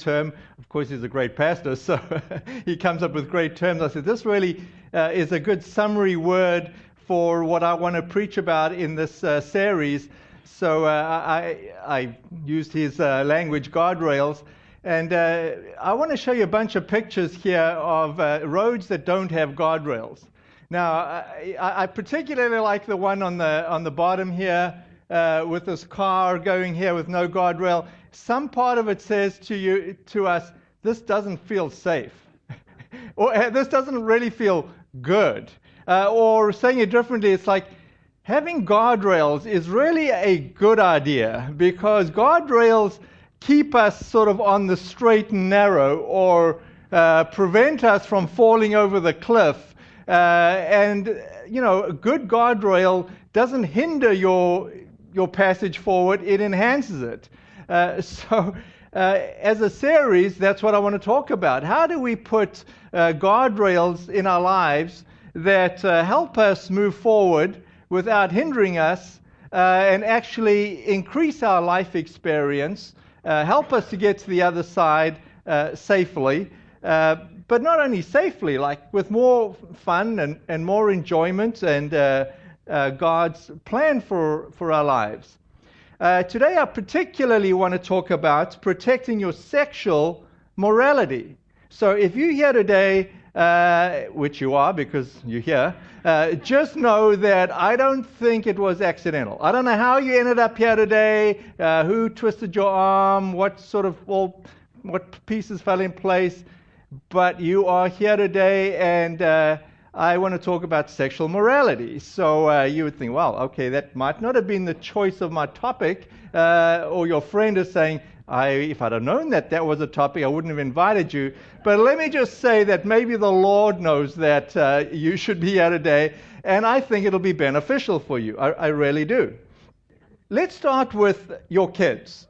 term. Of course, he's a great pastor, so he comes up with great terms. I said, this really is a good summary word for what I want to preach about in this series. So I used his language, guardrails. And I want to show you a bunch of pictures here of roads that don't have guardrails. Now, I particularly like the one on the bottom here with this car going here with no guardrail. Some part of it says to us, this doesn't feel safe, or this doesn't really feel good. Or saying it differently, it's like having guardrails is really a good idea because guardrails keep us sort of on the straight and narrow or prevent us from falling over the cliff. And, you know, a good guardrail doesn't hinder your passage forward, it enhances it. So as a series, that's what I want to talk about. How do we put guardrails in our lives that help us move forward without hindering us and actually increase our life experience? Help us to get to the other side safely, but not only safely, like with more fun and more enjoyment and God's plan for our lives. Today I particularly want to talk about protecting your sexual morality. So if you're here today, which you are because you're here, just know that I don't think it was accidental. I don't know how you ended up here today, who twisted your arm, what pieces fell in place, but you are here today, and I want to talk about sexual morality. So you would think, well, okay, that might not have been the choice of my topic, or your friend is saying, if I'd have known that was a topic, I wouldn't have invited you. But let me just say that maybe the Lord knows that you should be here today, and I think it'll be beneficial for you. I really do. Let's start with your kids.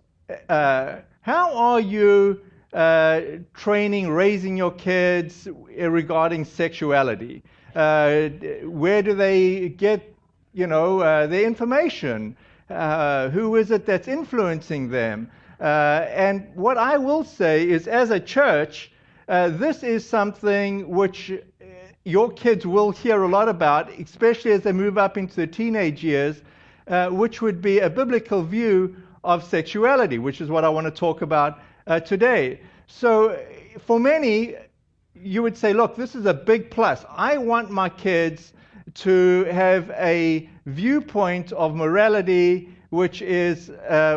How are you raising your kids regarding sexuality? Where do they get, their information? Who is it that's influencing them? And what I will say is, as a church, this is something which your kids will hear a lot about, especially as they move up into the teenage years, which would be a biblical view of sexuality, which is what I want to talk about today. So for many, you would say, look, this is a big plus. I want my kids to have a viewpoint of morality which is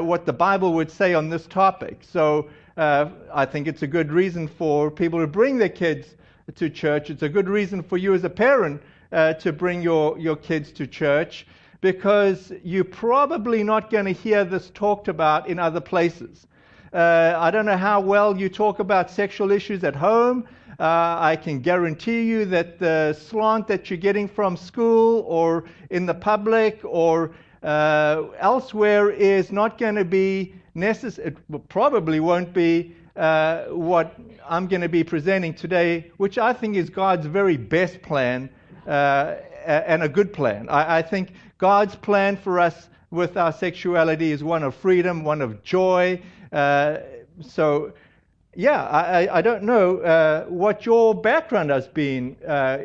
what the Bible would say on this topic. So I think it's a good reason for people to bring their kids to church. It's a good reason for you as a parent to bring your kids to church, because you're probably not going to hear this talked about in other places. I don't know how well you talk about sexual issues at home. I can guarantee you that the slant that you're getting from school or in the public or elsewhere is not going to be necessary. It probably won't be what I'm going to be presenting today, which I think is God's very best plan and a good plan. I think God's plan for us with our sexuality is one of freedom, one of joy. I don't know what your background has been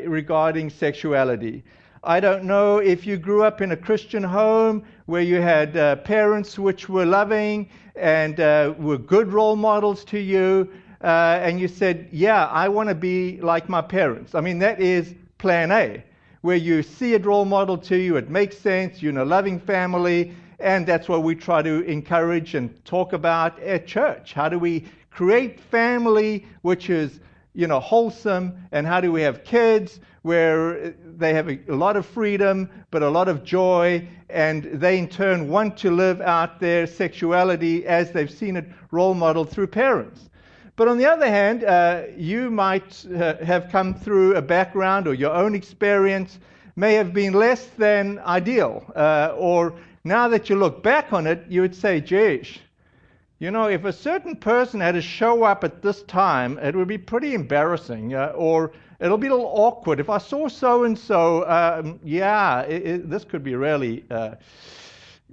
regarding sexuality. I don't know if you grew up in a Christian home where you had parents which were loving and were good role models to you, and you said, yeah, I want to be like my parents. I mean, that is plan A, where you see a role model to you, it makes sense, you're in a loving family, and that's what we try to encourage and talk about at church. How do we create family which is wholesome, and how do we have kids where they have a lot of freedom but a lot of joy, and they in turn want to live out their sexuality as they've seen it role modeled through parents. But on the other hand, you might have come through a background, or your own experience may have been less than ideal, or now that you look back on it, you would say, geez, if a certain person had to show up at this time, it would be pretty embarrassing, or it'll be a little awkward. If I saw so-and-so, this could be really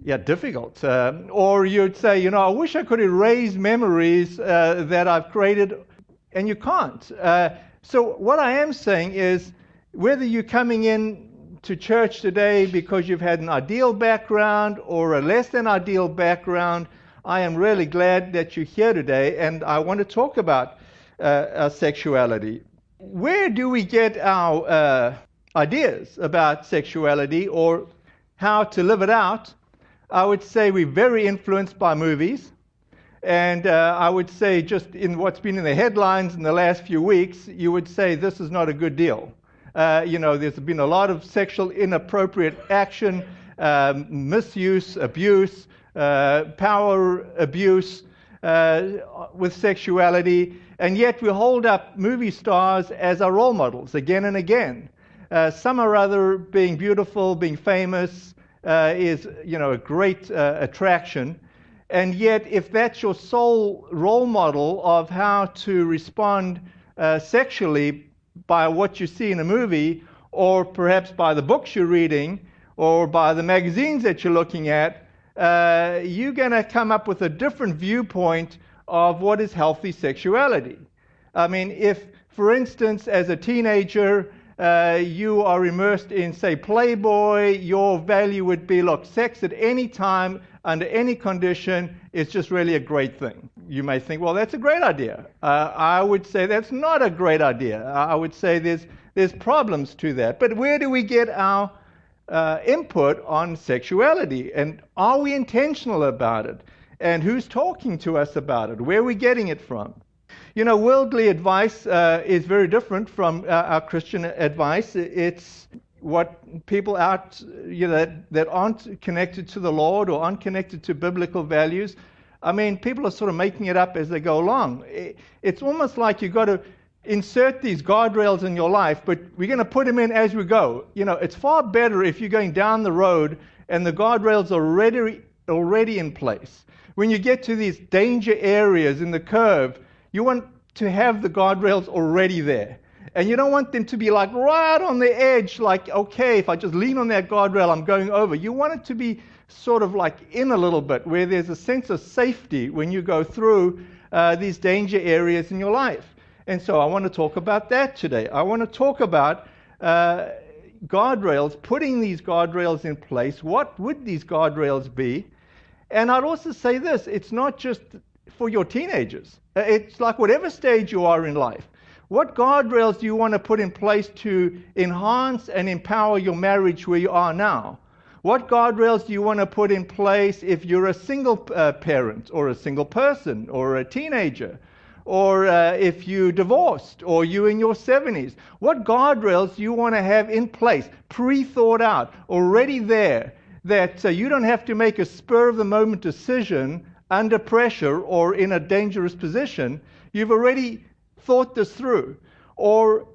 difficult. Or you'd say, I wish I could erase memories that I've created, and you can't. So what I am saying is, whether you're coming in to church today because you've had an ideal background or a less than ideal background, I am really glad that you're here today, and I want to talk about our sexuality. Where do we get our ideas about sexuality or how to live it out? I would say we're very influenced by movies, and I would say just in what's been in the headlines in the last few weeks, you would say this is not a good deal. There's been a lot of sexual inappropriate action, misuse, abuse, power abuse with sexuality, and yet we hold up movie stars as our role models again and again. Some or other being beautiful, being famous is, a great attraction. And yet, if that's your sole role model of how to respond sexually by what you see in a movie, or perhaps by the books you're reading, or by the magazines that you're looking at, you're going to come up with a different viewpoint of what is healthy sexuality. I mean, if, for instance, as a teenager, you are immersed in, say, Playboy, your value would be, look, sex at any time, under any condition, is just really a great thing. You may think, well, that's a great idea. I would say that's not a great idea. I would say there's problems to that. But where do we get our input on sexuality? And are we intentional about it? And who's talking to us about it? Where are we getting it from? Worldly advice is very different from our Christian advice. It's what people out that aren't connected to the Lord or aren't connected to biblical values. I mean, people are sort of making it up as they go along. It's almost like you've got to insert these guardrails in your life, but we're going to put them in as we go. It's far better if you're going down the road and the guardrails are already in place. When you get to these danger areas in the curve, you want to have the guardrails already there. And you don't want them to be like right on the edge, like, okay, if I just lean on that guardrail, I'm going over. You want it to be sort of like in a little bit, where there's a sense of safety when you go through these danger areas in your life. And so I want to talk about that today. I want to talk about guardrails, putting these guardrails in place. What would these guardrails be? And I'd also say this, it's not just for your teenagers. It's like whatever stage you are in life. What guardrails do you want to put in place to enhance and empower your marriage where you are now? What guardrails do you want to put in place if you're a single parent or a single person or a teenager? Or if you divorced or you're in your 70s? What guardrails do you want to have in place, pre-thought out, already there, that you don't have to make a spur-of-the-moment decision under pressure or in a dangerous position? You've already thought this through. Or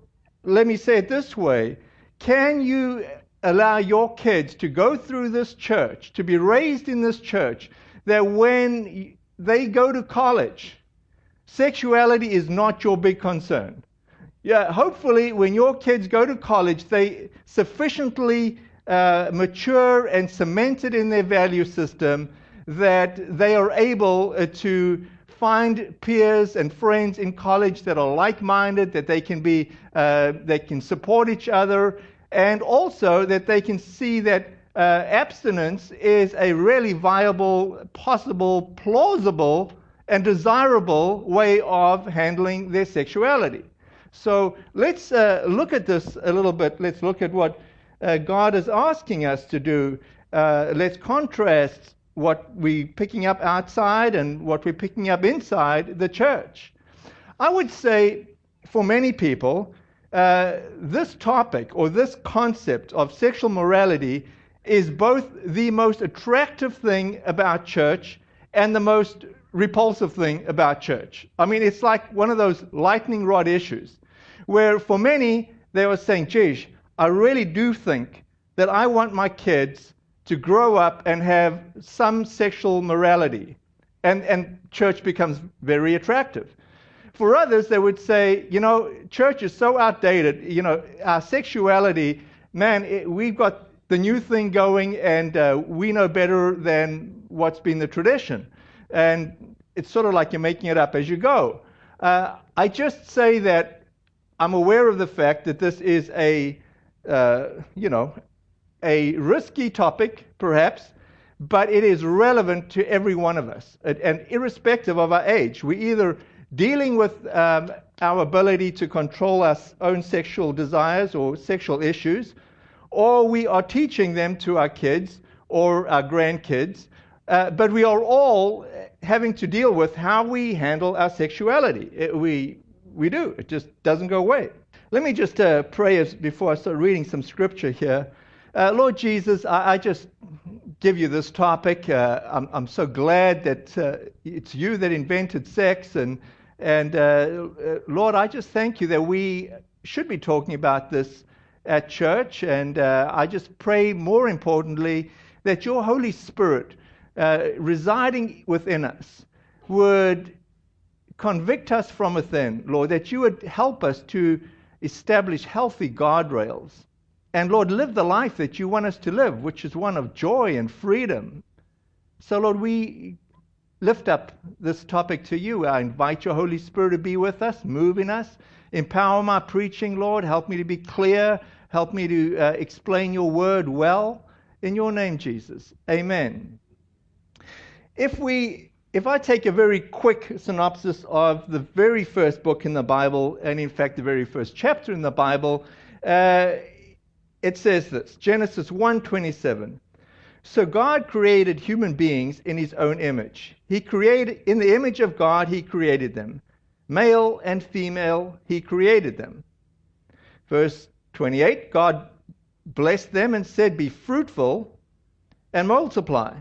let me say it this way, can you allow your kids to go through this church, to be raised in this church, that when they go to college, sexuality is not your big concern? Yeah, hopefully when your kids go to college, they sufficiently mature and cemented in their value system that they are able to find peers and friends in college that are like-minded, that they can support each other, and also that they can see that abstinence is a really viable, possible, plausible, and desirable way of handling their sexuality. So let's look at this a little bit. Let's look at what God is asking us to do. Let's contrast what we're picking up outside and what we're picking up inside the church. I would say for many people, this topic or this concept of sexual morality is both the most attractive thing about church and the most repulsive thing about church. I mean, it's like one of those lightning rod issues where for many, they were saying, geez, I really do think that I want my kids to grow up and have some sexual morality. And church becomes very attractive. For others, they would say, church is so outdated. Our sexuality, man, we've got the new thing going, and we know better than what's been the tradition. And it's sort of like you're making it up as you go. I just say that I'm aware of the fact that this is a risky topic, perhaps, but it is relevant to every one of us, and irrespective of our age. We're either dealing with our ability to control our own sexual desires or sexual issues, or we are teaching them to our kids or our grandkids, but we are all having to deal with how we handle our sexuality. We do. It just doesn't go away. Let me just pray before I start reading some scripture here. Lord Jesus, I just give you this topic. I'm so glad that it's you that invented sex. And Lord, I just thank you that we should be talking about this at church. And I just pray, more importantly, that your Holy Spirit residing within us would convict us from within, Lord, that you would help us to establish healthy guardrails. And Lord, live the life that you want us to live, which is one of joy and freedom. So Lord, we lift up this topic to you. I invite your Holy Spirit to be with us, move in us, empower my preaching, Lord. Help me to be clear. Help me to explain your word well. In your name, Jesus. Amen. If I take a very quick synopsis of the very first book in the Bible, and in fact the very first chapter in the Bible, it says this, Genesis 1:27. So God created human beings in his own image. In the image of God, he created them. Male and female, he created them. Verse 28, God blessed them and said, be fruitful and multiply.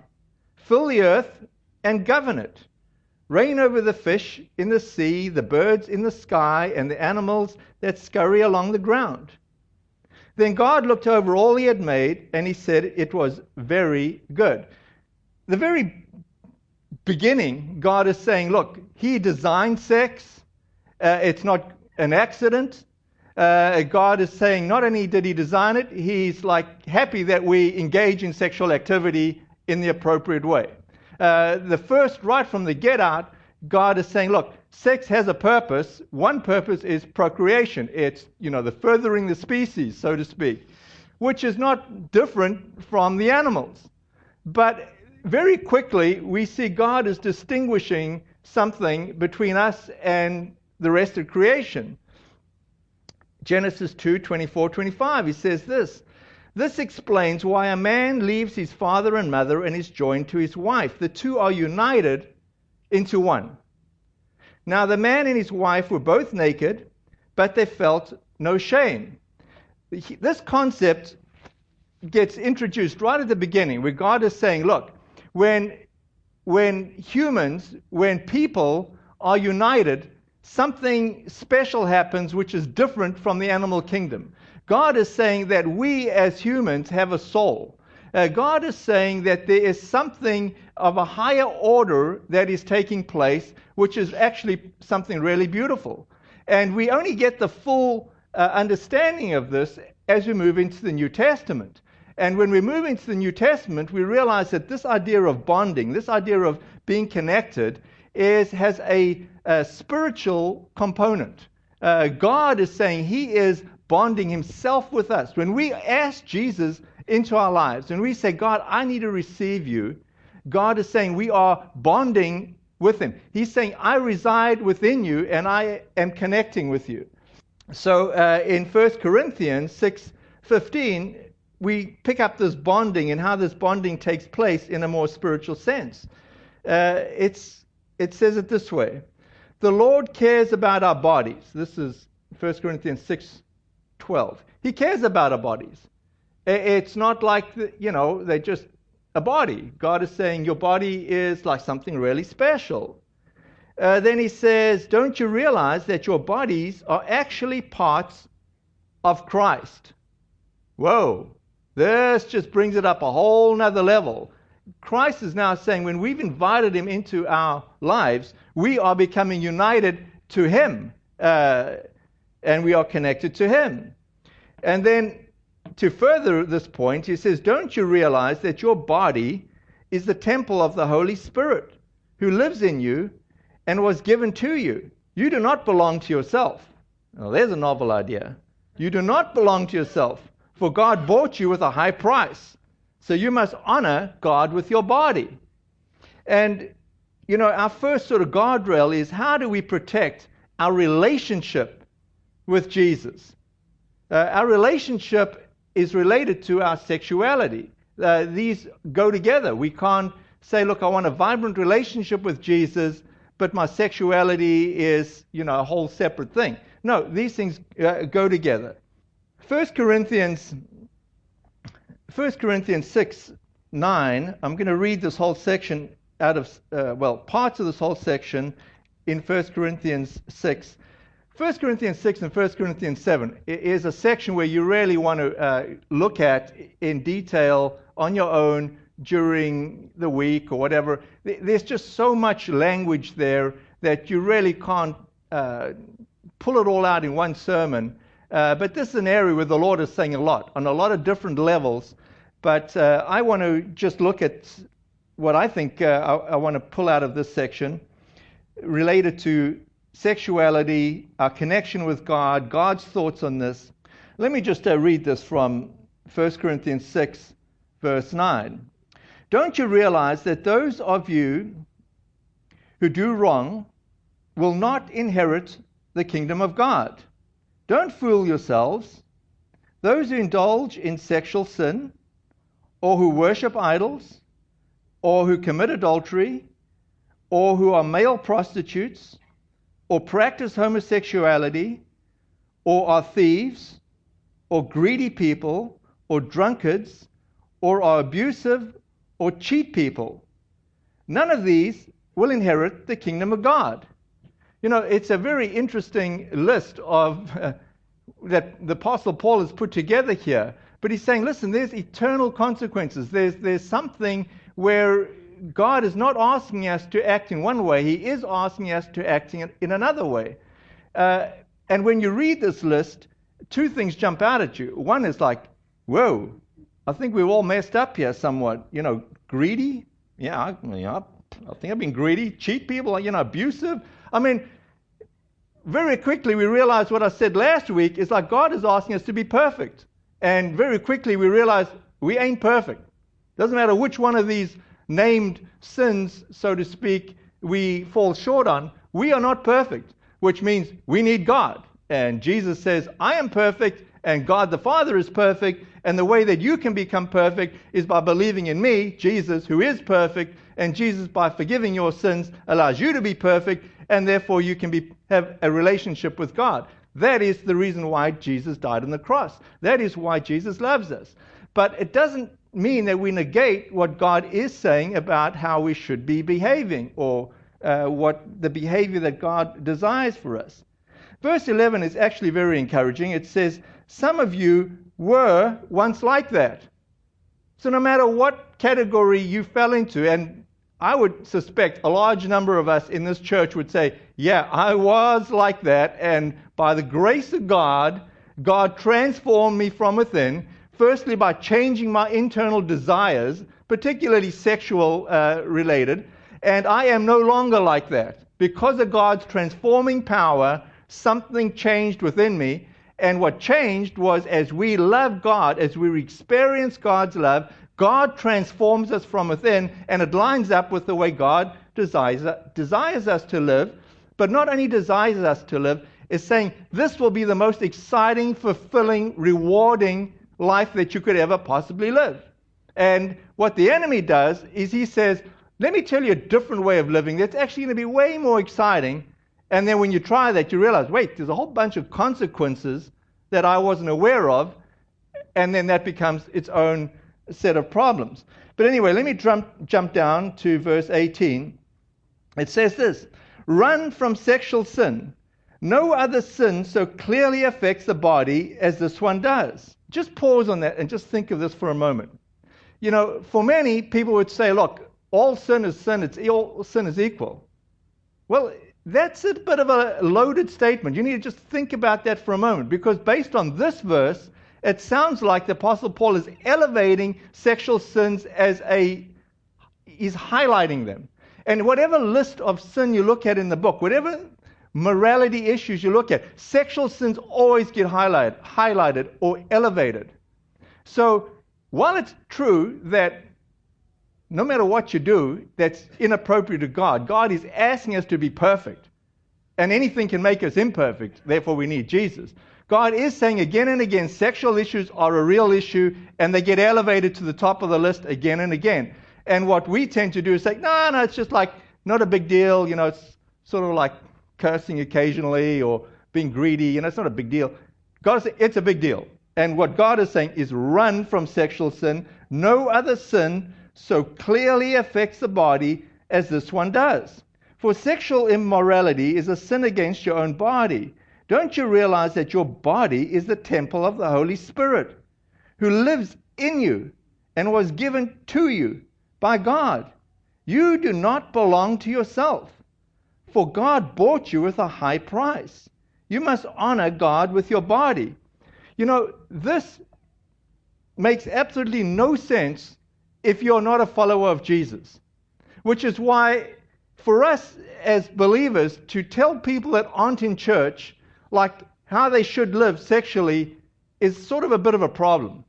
Fill the earth and govern it. Reign over the fish in the sea, the birds in the sky, and the animals that scurry along the ground. Then God looked over all he had made, and he said it was very good. The very beginning, God is saying, look, he designed sex. It's not an accident. God is saying not only did he design it, he's like happy that we engage in sexual activity in the appropriate way. Right from the get-out, God is saying, look, sex has a purpose. One purpose is procreation. It's, the furthering the species, so to speak, which is not different from the animals. But very quickly, we see God is distinguishing something between us and the rest of creation. Genesis 2:24-25, he says this, this explains why a man leaves his father and mother and is joined to his wife. The two are united into one. Now the man and his wife were both naked, but they felt no shame. This concept gets introduced right at the beginning, where God is saying, look, when people are united, something special happens which is different from the animal kingdom. God is saying that we as humans have a soul. God is saying that there is something of a higher order that is taking place, which is actually something really beautiful. And we only get the full understanding of this as we move into the New Testament. And when we move into the New Testament, we realize that this idea of bonding, this idea of being connected, has a spiritual component. God is saying he is bonding himself with us. When we ask Jesus into our lives, when we say, God, I need to receive you, God is saying we are bonding with him. He's saying, I reside within you and I am connecting with you. So in 1 Corinthians 6:15, we pick up this bonding and how this bonding takes place in a more spiritual sense. It says it this way, the Lord cares about our bodies. This is 1 Corinthians 6:12. He cares about our bodies. It's not like, they're just a body. God is saying your body is like something really special. Then he says, don't you realize that your bodies are actually parts of Christ? Whoa, this just brings it up a whole nother level. Christ is now saying when we've invited him into our lives, we are becoming united to him, and we are connected to him. And then to further this point, he says, don't you realize that your body is the temple of the Holy Spirit who lives in you and was given to you? You do not belong to yourself. Now, there's a novel idea. You do not belong to yourself, for God bought you with a high price. So you must honor God with your body. And, you know, our first sort of guardrail is, how do we protect our relationship with Jesus? Our relationship is related to our sexuality. These go together. We can't say, look, I want a vibrant relationship with Jesus, but my sexuality is, you know, a whole separate thing. No, these things go together. 1 Corinthians 6:9, I'm going to read this whole section out of, parts of this whole section in 1 Corinthians 6. 1 Corinthians 6 and 1 Corinthians 7 is a section where you really want to look at in detail on your own during the week or whatever. There's just so much language there that you really can't pull it all out in one sermon. But this is an area where the Lord is saying a lot, on a lot of different levels. But I want to just look at what I think I want to pull out of this section related to sexuality, our connection with God, God's thoughts on this. Let me just read this from 1 Corinthians 6, verse 9. Don't you realize that those of you who do wrong will not inherit the kingdom of God? Don't fool yourselves. Those who indulge in sexual sin, or who worship idols, or who commit adultery, or who are male prostitutes, or practice homosexuality, or are thieves, or greedy people, or drunkards, or are abusive, or cheat people. None of these will inherit the kingdom of God. You know, it's a very interesting list of that the Apostle Paul has put together here. But he's saying, listen, there's eternal consequences. There's something where God is not asking us to act in one way. He is asking us to act in another way. And when you read this list, two things jump out at you. One is like, whoa, I think we're all messed up here somewhat. You know, greedy? Yeah, I think I've been greedy. Cheat people? You know, abusive? I mean, very quickly we realize what I said last week is like God is asking us to be perfect. And very quickly we realize we ain't perfect. Doesn't matter which one of these named sins, so to speak, we fall short on, we are not perfect, which means we need God. And Jesus says, I am perfect, and God the Father is perfect, and the way that you can become perfect is by believing in me, Jesus, who is perfect, and Jesus, by forgiving your sins, allows you to be perfect, and therefore you can have a relationship with God. That is the reason why Jesus died on the cross. That is why Jesus loves us. But it doesn't mean that we negate what God is saying about how we should be behaving, or what the behavior that God desires for us. Verse 11 is actually very encouraging. It says, some of you were once like that. So no matter what category you fell into, and I would suspect a large number of us in this church would say, yeah, I was like that, and by the grace of God, God transformed me from within. Firstly, by changing my internal desires, particularly sexual related, and I am no longer like that. Because of God's transforming power, something changed within me, and what changed was as we love God, as we experience God's love, God transforms us from within, and it lines up with the way God desires us to live, but not only desires us to live, is saying this will be the most exciting, fulfilling, rewarding life that you could ever possibly live. And what the enemy does is he says, let me tell you a different way of living that's actually going to be way more exciting. And then when you try that, you realize, wait, there's a whole bunch of consequences that I wasn't aware of. And then that becomes its own set of problems. But anyway, let me jump down to verse 18. It says this, run from sexual sin. No other sin so clearly affects the body as this one does. Just pause on that and just think of this for a moment. You know, for many, people would say, look, all sin is sin, all sin is equal. Well, that's a bit of a loaded statement. You need to just think about that for a moment, because based on this verse it sounds like the Apostle Paul is elevating sexual sins he's highlighting them. And whatever list of sin you look at in the book, whatever morality issues you look at, sexual sins always get highlighted or elevated. So while it's true that no matter what you do that's inappropriate to God, God is asking us to be perfect. And anything can make us imperfect, therefore we need Jesus. God is saying again and again, sexual issues are a real issue, and they get elevated to the top of the list again and again. And what we tend to do is say, no, it's just like not a big deal, it's sort of like cursing occasionally or being greedy, it's not a big deal. God says it's a big deal. And what God is saying is run from sexual sin. No other sin so clearly affects the body as this one does. For sexual immorality is a sin against your own body. Don't you realize that your body is the temple of the Holy Spirit, who lives in you and was given to you by God? You do not belong to yourself, for God bought you with a high price. You must honor God with your body. This makes absolutely no sense if you're not a follower of Jesus, which is why for us as believers to tell people that aren't in church like how they should live sexually is sort of a bit of a problem,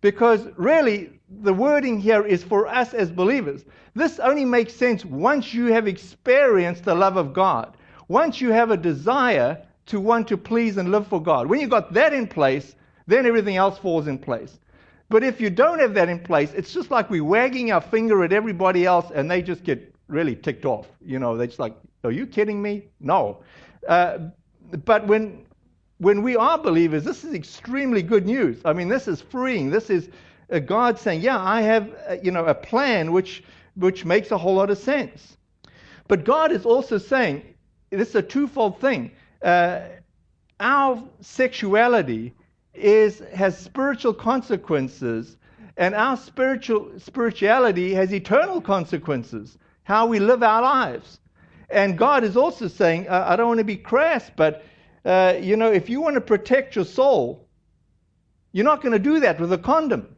because really the wording here is for us as believers. This only makes sense once you have experienced the love of God, once you have a desire to want to please and live for God. When you've got that in place, then everything else falls in place. But if you don't have that in place, it's just like we're wagging our finger at everybody else and they just get really ticked off. They're just like, are you kidding me? No. But when we are believers, this is extremely good news. I mean, this is freeing. This is God saying, yeah, I have a plan which makes a whole lot of sense. But God is also saying, this is a twofold thing. Our sexuality has spiritual consequences, and our spirituality has eternal consequences, how we live our lives. And God is also saying, I don't want to be crass, but if you want to protect your soul, you're not going to do that with a condom.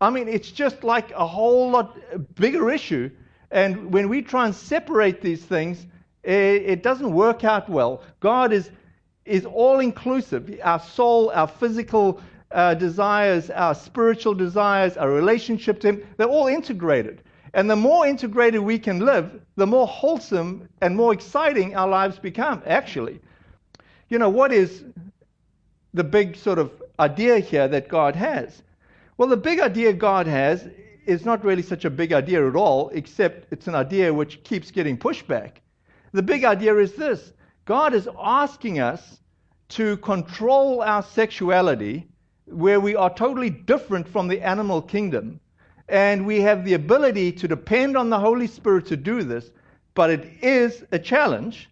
I mean, it's just like a whole lot bigger issue. And when we try and separate these things, it doesn't work out well. God is all-inclusive. Our soul, our physical desires, our spiritual desires, our relationship to Him, they're all integrated. And the more integrated we can live, the more wholesome and more exciting our lives become, actually. What is the big sort of idea here that God has? Well, the big idea God has is not really such a big idea at all, except it's an idea which keeps getting pushed back. The big idea is this. God is asking us to control our sexuality where we are totally different from the animal kingdom. And we have the ability to depend on the Holy Spirit to do this, but it is a challenge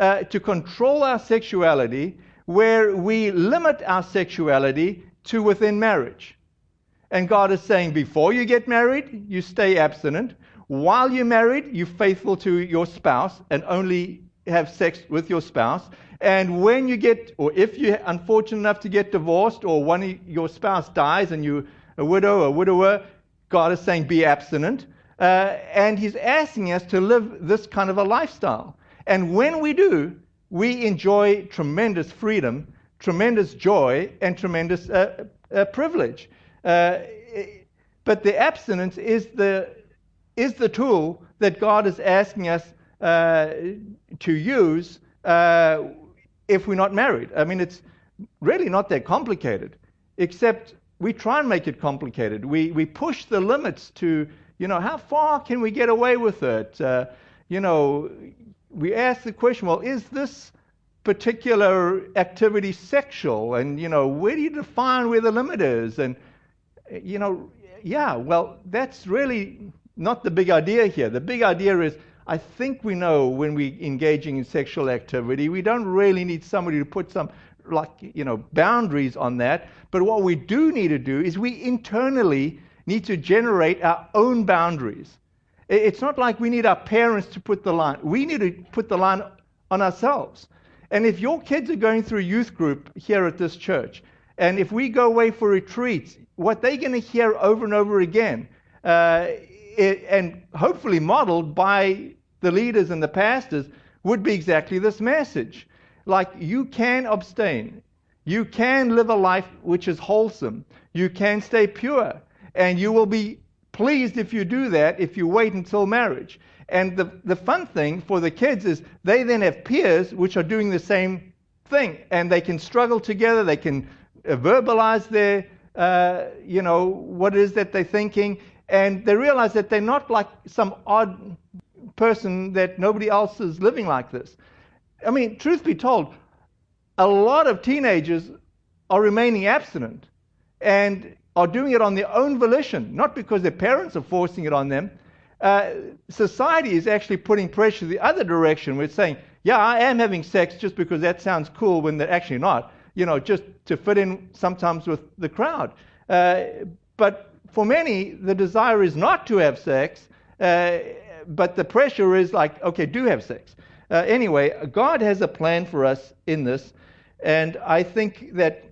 to control our sexuality where we limit our sexuality to within marriage. And God is saying, before you get married, you stay abstinent. While you're married, you're faithful to your spouse and only have sex with your spouse. And when you if you're unfortunate enough to get divorced, or your spouse dies and you're a widow or widower, God is saying be abstinent. And He's asking us to live this kind of a lifestyle. And when we do, we enjoy tremendous freedom, tremendous joy, and tremendous privilege. But the abstinence is the tool that God is asking us to use if we're not married. I mean, it's really not that complicated, except we try and make it complicated. We push the limits to, how far can we get away with it? We ask the question, well, is this particular activity sexual? And, where do you define where the limit is? And, that's really not the big idea here. The big idea is, I think we know when we're engaging in sexual activity, we don't really need somebody to put some, boundaries on that. But what we do need to do is we internally need to generate our own boundaries. It's not like we need our parents to put the line. We need to put the line on ourselves. And if your kids are going through youth group here at this church, And if we go away for retreats, what they're going to hear over and over again, and hopefully modeled by the leaders and the pastors, would be exactly this message. Like, you can abstain. You can live a life which is wholesome. You can stay pure. And you will be pleased if you do that, if you wait until marriage. And the fun thing for the kids is they then have peers which are doing the same thing. And they can struggle together. They can verbalize their, what it is that they're thinking. And they realize that they're not like some odd person, that nobody else is living like this. I mean, truth be told, a lot of teenagers are remaining abstinent and are doing it on their own volition, not because their parents are forcing it on them. Society is actually putting pressure the other direction. We're saying, yeah, I am having sex just because that sounds cool, when they're actually not, just to fit in sometimes with the crowd. But for many, the desire is not to have sex, but the pressure is like, okay, do have sex. Anyway, God has a plan for us in this, and I think that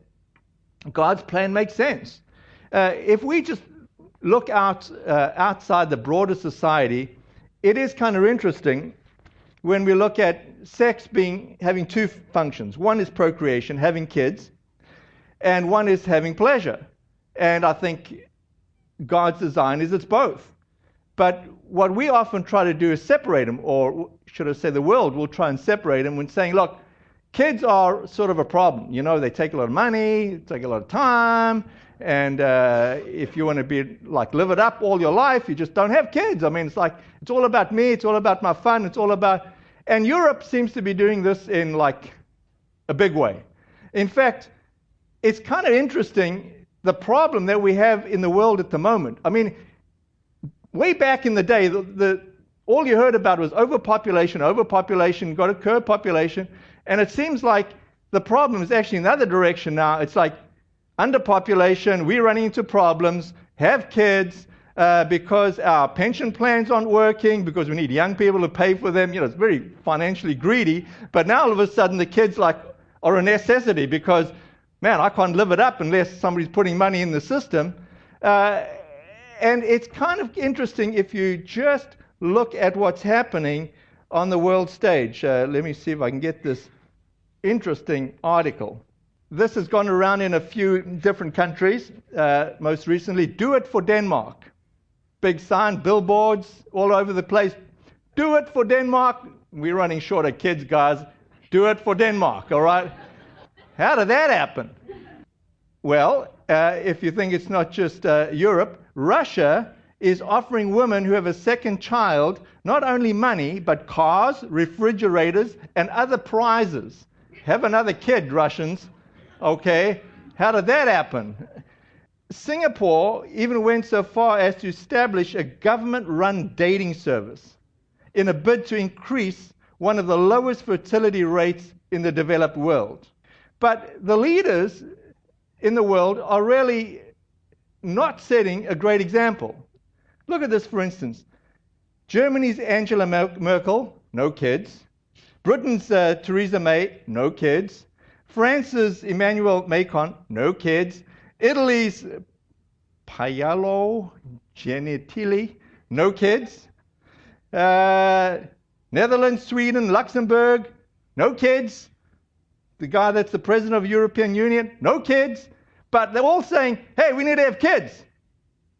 God's plan makes sense. If we just look out outside the broader society, it is kind of interesting when we look at sex having two functions. One is procreation, having kids, and one is having pleasure. And I think God's design is it's both. But what we often try to do is separate them, or should I say the world will try and separate them when saying, look, kids are sort of a problem. They take a lot of money, take a lot of time, and if you want to be like live it up all your life, you just don't have kids. I mean, it's like, it's all about me, it's all about my fun, it's all about... And Europe seems to be doing this in like a big way. In fact, it's kind of interesting, the problem that we have in the world at the moment. I mean, way back in the day, all you heard about was overpopulation, got to curb population. And it seems like the problem is actually in the other direction now. It's like underpopulation, we're running into problems, have kids, because our pension plans aren't working, because we need young people to pay for them. It's very financially greedy. But now all of a sudden the kids like are a necessity because, man, I can't live it up unless somebody's putting money in the system. And it's kind of interesting if you just look at what's happening on the world stage. Let me see if I can get this interesting article. This has gone around in a few different countries, most recently. Do it for Denmark. Big sign, billboards all over the place. Do it for Denmark. We're running short of kids, guys. Do it for Denmark, all right? How did that happen? Well, if you think it's not just Europe, Russia is offering women who have a second child not only money, but cars, refrigerators, and other prizes. Have another kid, Russians. Okay, how did that happen? Singapore even went so far as to establish a government-run dating service in a bid to increase one of the lowest fertility rates in the developed world. But the leaders in the world are really not setting a great example. Look at this, for instance. Germany's Angela Merkel, no kids. Britain's Theresa May, no kids. France's Emmanuel Macron, no kids. Italy's Paolo Gentiloni, no kids. Netherlands, Sweden, Luxembourg, no kids. The guy that's the president of the European Union, no kids. But they're all saying, hey, we need to have kids.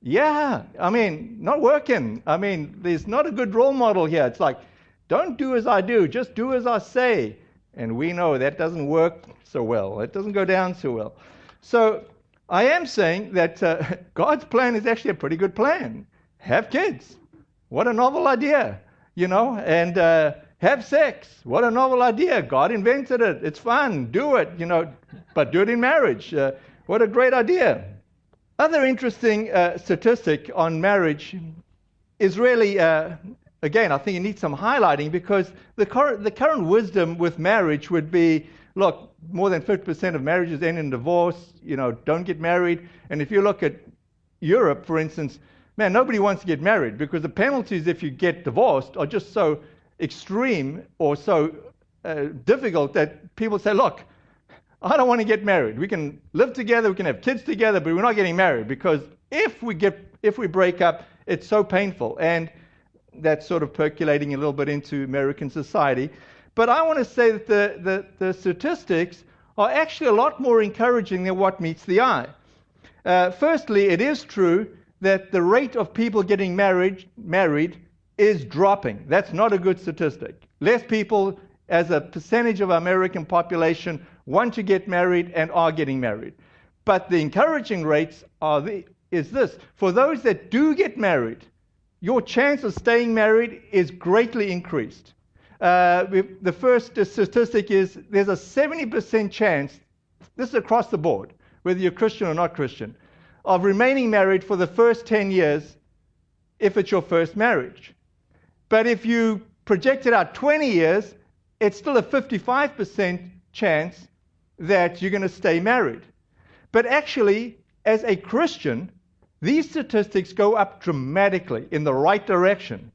Yeah, I mean, not working. I mean, there's not a good role model here. It's like, don't do as I do, just do as I say. And we know that doesn't work so well. It doesn't go down so well. So I am saying that God's plan is actually a pretty good plan. Have kids. What a novel idea, and have sex. What a novel idea. God invented it. It's fun. Do it, but do it in marriage. What a great idea. Other interesting statistic on marriage is really, again, I think it needs some highlighting, because the current wisdom with marriage would be, look, more than 50% of marriages end in divorce, don't get married. And if you look at Europe, for instance, man, nobody wants to get married because the penalties if you get divorced are just so extreme or so difficult that people say, look, I don't want to get married. We can live together, we can have kids together, but we're not getting married, because if we break up, it's so painful. And that's sort of percolating a little bit into American society. But I want to say that the statistics are actually a lot more encouraging than what meets the eye. Firstly, it is true that the rate of people getting married is dropping. That's not a good statistic. Less people as a percentage of American population want to get married and are getting married. But the encouraging rates is this. For those that do get married, your chance of staying married is greatly increased. The first statistic is there's a 70% chance, this is across the board, whether you're Christian or not Christian, of remaining married for the first 10 years if it's your first marriage. But if you project it out 20 years, it's still a 55% chance that you're going to stay married. But actually, as a Christian, these statistics go up dramatically in the right direction.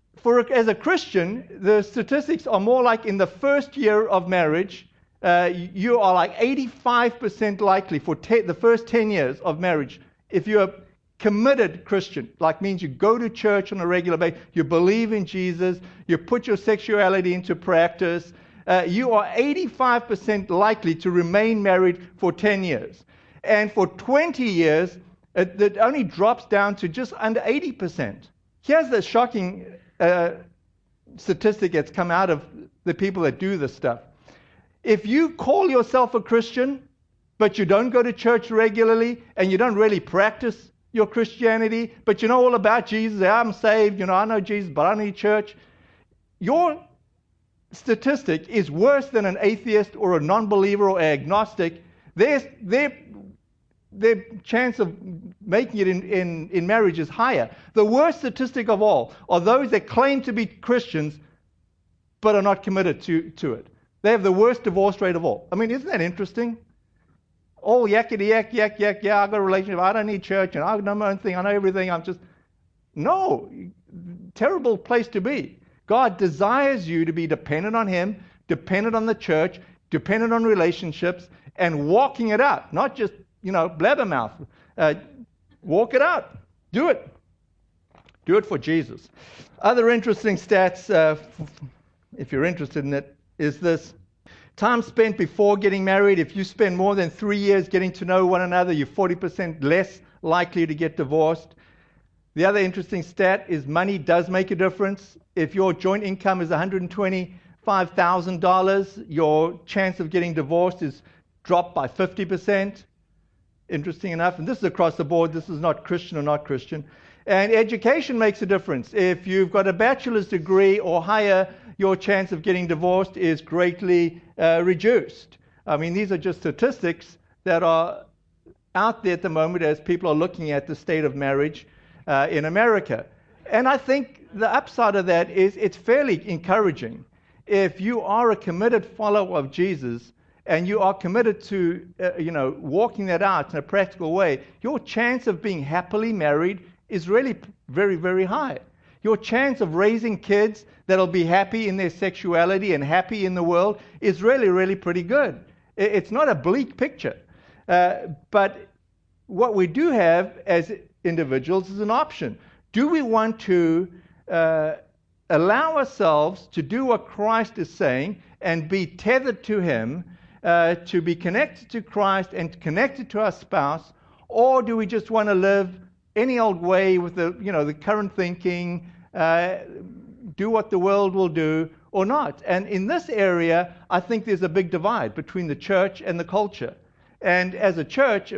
As a Christian, the statistics are more like in the first year of marriage, you are like 85% likely for the first 10 years of marriage. If you're a committed Christian, like means you go to church on a regular basis, you believe in Jesus, you put your sexuality into practice, you are 85% likely to remain married for 10 years. And for 20 years, it only drops down to just under 80%. Here's the shocking statistic that's come out of the people that do this stuff. If you call yourself a Christian, but you don't go to church regularly, and you don't really practice your Christianity, but you know all about Jesus, I'm saved, I know Jesus, but I don't need church, your statistic is worse than an atheist or a non-believer or agnostic. Their chance of making it in marriage is higher. The worst statistic of all are those that claim to be Christians but are not committed to it. They have the worst divorce rate of all. I mean, isn't that interesting? All yakety yak, yak, yak, yeah, I've got a relationship, I don't need church, and I know my own thing, I know everything, no, terrible place to be. God desires you to be dependent on Him, dependent on the church, dependent on relationships, and walking it out, not just blabbermouth. Walk it out. Do it. Do it for Jesus. Other interesting stats, if you're interested in it, is this. Time spent before getting married. If you spend more than 3 years getting to know one another, you're 40% less likely to get divorced. The other interesting stat is money does make a difference. If your joint income is $125,000, your chance of getting divorced is dropped by 50%. Interesting enough, and this is across the board, this is not Christian or not Christian. And education makes a difference. If you've got a bachelor's degree or higher, your chance of getting divorced is greatly reduced. I mean, these are just statistics that are out there at the moment as people are looking at the state of marriage in America. And I think the upside of that is it's fairly encouraging. If you are a committed follower of Jesus, and you are committed to, walking that out in a practical way, your chance of being happily married is really very, very high. Your chance of raising kids that'll be happy in their sexuality and happy in the world is really, really pretty good. It's not a bleak picture. But what we do have as individuals is an option. Do we want to allow ourselves to do what Christ is saying and be tethered to Him, to be connected to Christ and connected to our spouse, or do we just want to live any old way with the current thinking, do what the world will do, or not? And in this area, I think there's a big divide between the church and the culture. And as a church,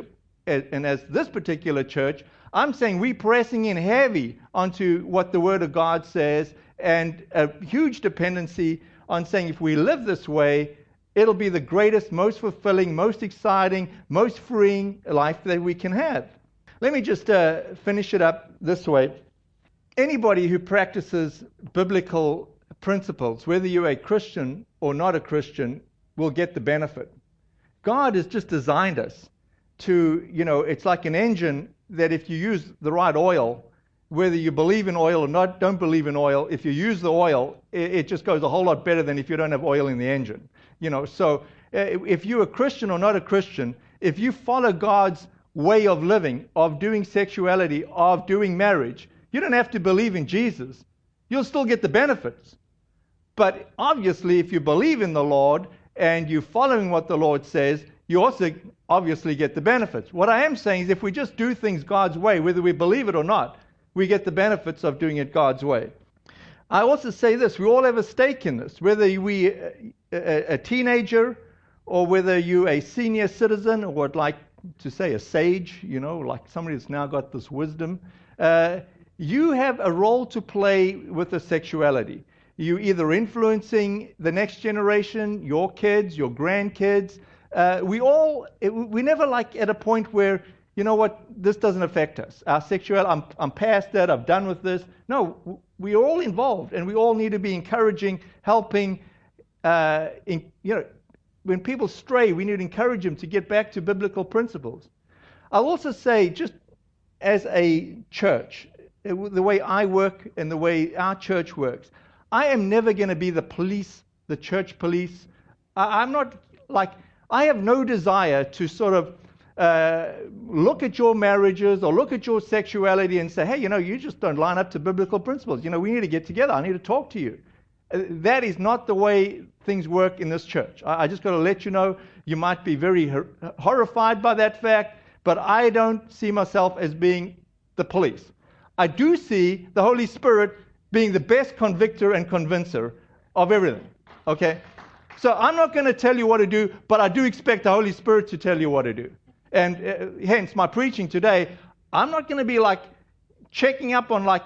and as this particular church, I'm saying we're pressing in heavy onto what the Word of God says, and a huge dependency on saying if we live this way, it'll be the greatest, most fulfilling, most exciting, most freeing life that we can have. Let me just finish it up this way. Anybody who practices biblical principles, whether you're a Christian or not a Christian, will get the benefit. God has just designed us to, it's like an engine that if you use the right oil, whether you believe in oil or not, don't believe in oil, if you use the oil, it just goes a whole lot better than if you don't have oil in the engine. So if you're a Christian or not a Christian, if you follow God's way of living, of doing sexuality, of doing marriage, you don't have to believe in Jesus. You'll still get the benefits. But obviously, if you believe in the Lord and you're following what the Lord says, you also obviously get the benefits. What I am saying is if we just do things God's way, whether we believe it or not, we get the benefits of doing it God's way. I also say this, we all have a stake in this, whether you're a teenager or whether you're a senior citizen, or I'd like to say a sage, you know, like somebody that's now got this wisdom. You have a role to play with the sexuality. You're either influencing the next generation, your kids, your grandkids. We're never like at a point where, you know what, this doesn't affect us. Our sexuality, I'm past that, I've done with this. No, we're all involved, and we all need to be encouraging, helping. When people stray, we need to encourage them to get back to biblical principles. I'll also say, just as a church, the way I work and the way our church works, I am never going to be the police, the church police. I have no desire to sort of look at your marriages or look at your sexuality and say, hey, you know, you just don't line up to biblical principles. You know, we need to get together. I need to talk to you. That is not the way things work in this church. I just got to let you know, you might be very horrified by that fact, but I don't see myself as being the police. I do see the Holy Spirit being the best convictor and convincer of everything, okay? So I'm not going to tell you what to do, but I do expect the Holy Spirit to tell you what to do. And hence my preaching today, I'm not going to be like checking up on like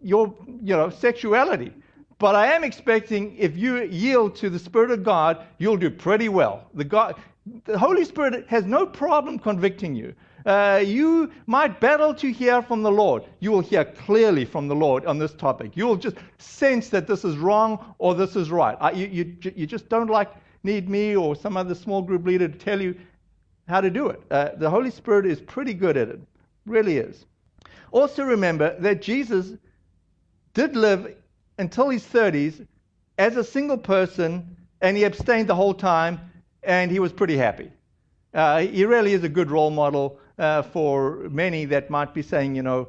your, you know, sexuality. But I am expecting if you yield to the Spirit of God, you'll do pretty well. The Holy Spirit has no problem convicting you. You might battle to hear from the Lord. You will hear clearly from the Lord on this topic. You'll just sense that this is wrong or this is right. You just don't need me or some other small group leader to tell you how to do it. The Holy Spirit is pretty good at it, really is. Also remember that Jesus did live until his 30s as a single person, and he abstained the whole time, and he was pretty happy. He really is a good role model for many that might be saying, you know,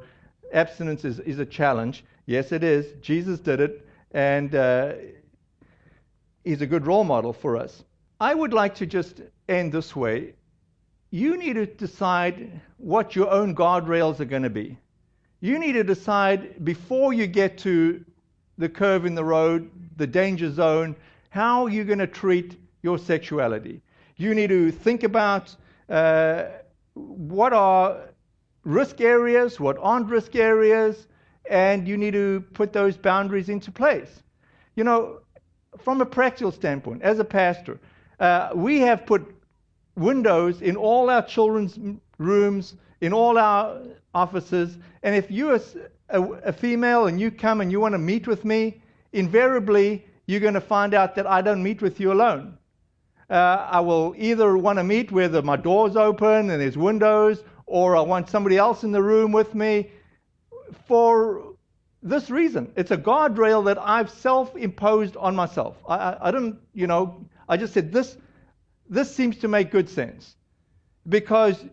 abstinence is a challenge. Yes, it is. Jesus did it, and he's a good role model for us. I would like to just end this way. You need to decide what your own guardrails are going to be. You need to decide before you get to the curve in the road, the danger zone, how you're going to treat your sexuality. You need to think about what are risk areas, what aren't risk areas, and you need to put those boundaries into place. You know, from a practical standpoint, as a pastor, we have put windows in all our children's rooms, in all our offices, and if you're a female and you come and you want to meet with me, invariably you're going to find out that I don't meet with you alone. I will either want to meet whether my door's open and there's windows, or I want somebody else in the room with me for this reason. It's a guardrail that I've self-imposed on myself. I don't, you know, I just said this seems to make good sense, because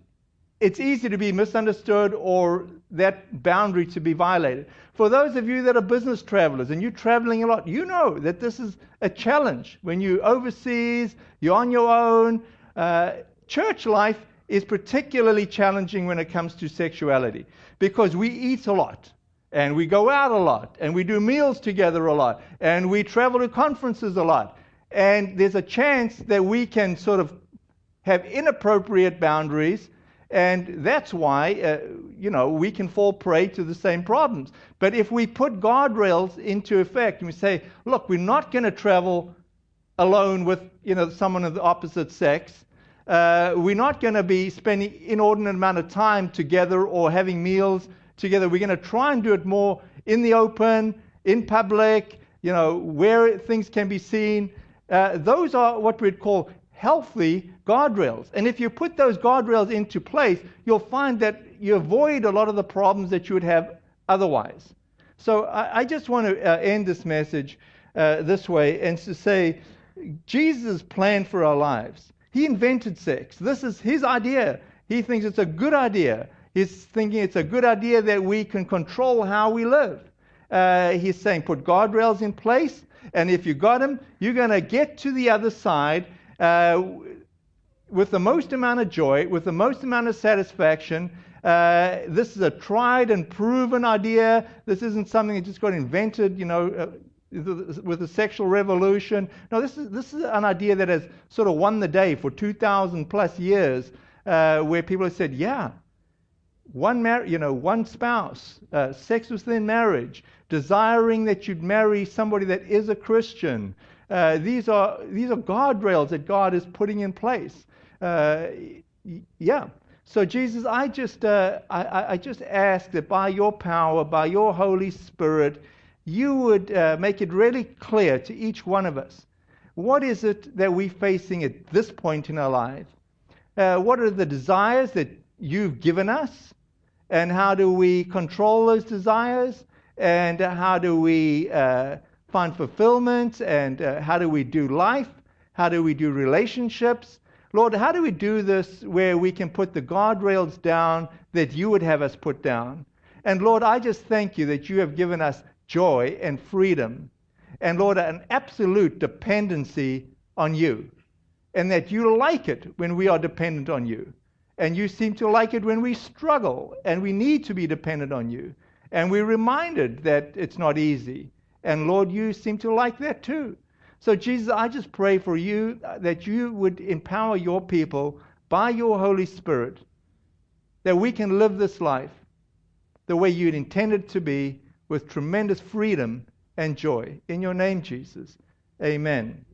it's easy to be misunderstood or that boundary to be violated. For those of you that are business travelers and you're traveling a lot, you know that this is a challenge. When you're overseas, you're on your own. Church life is particularly challenging when it comes to sexuality, because we eat a lot and we go out a lot and we do meals together a lot and we travel to conferences a lot. And there's a chance that we can sort of have inappropriate boundaries. And that's why, you know, we can fall prey to the same problems. But if we put guardrails into effect and we say, look, we're not going to travel alone with, you know, someone of the opposite sex. We're not going to be spending inordinate amount of time together or having meals together. We're going to try and do it more in the open, in public, you know, where things can be seen. Those are what we'd call healthy guardrails. And if you put those guardrails into place, you'll find that you avoid a lot of the problems that you would have otherwise. So I just want to end this message this way and to say Jesus' plan for our lives. He invented sex. This is his idea. He thinks it's a good idea. He's thinking it's a good idea that we can control how we live. He's saying put guardrails in place, and if you got them, you're going to get to the other side with the most amount of joy, with the most amount of satisfaction. This is a tried and proven idea. This isn't something that just got invented, with the sexual revolution. No, this is an idea that has sort of won the day for 2,000 plus years, where people have said, yeah, one spouse, sex within marriage, desiring that you'd marry somebody that is a Christian. These are guardrails that God is putting in place. Yeah. So Jesus, I just ask that by your power, by your Holy Spirit, you would make it really clear to each one of us. What is it that we're facing at this point in our life? What are the desires that you've given us? And how do we control those desires? And how do we find fulfillment? And how do we do life? How do we do relationships? Lord, how do we do this where we can put the guardrails down that you would have us put down? And Lord, I just thank you that you have given us joy and freedom, and Lord, an absolute dependency on you, and that you like it when we are dependent on you, and you seem to like it when we struggle and we need to be dependent on you, and we're reminded that it's not easy, and Lord, you seem to like that too. So Jesus, I just pray for you that you would empower your people by your Holy Spirit, that we can live this life the way you'd intended to be, with tremendous freedom and joy. In your name, Jesus. Amen.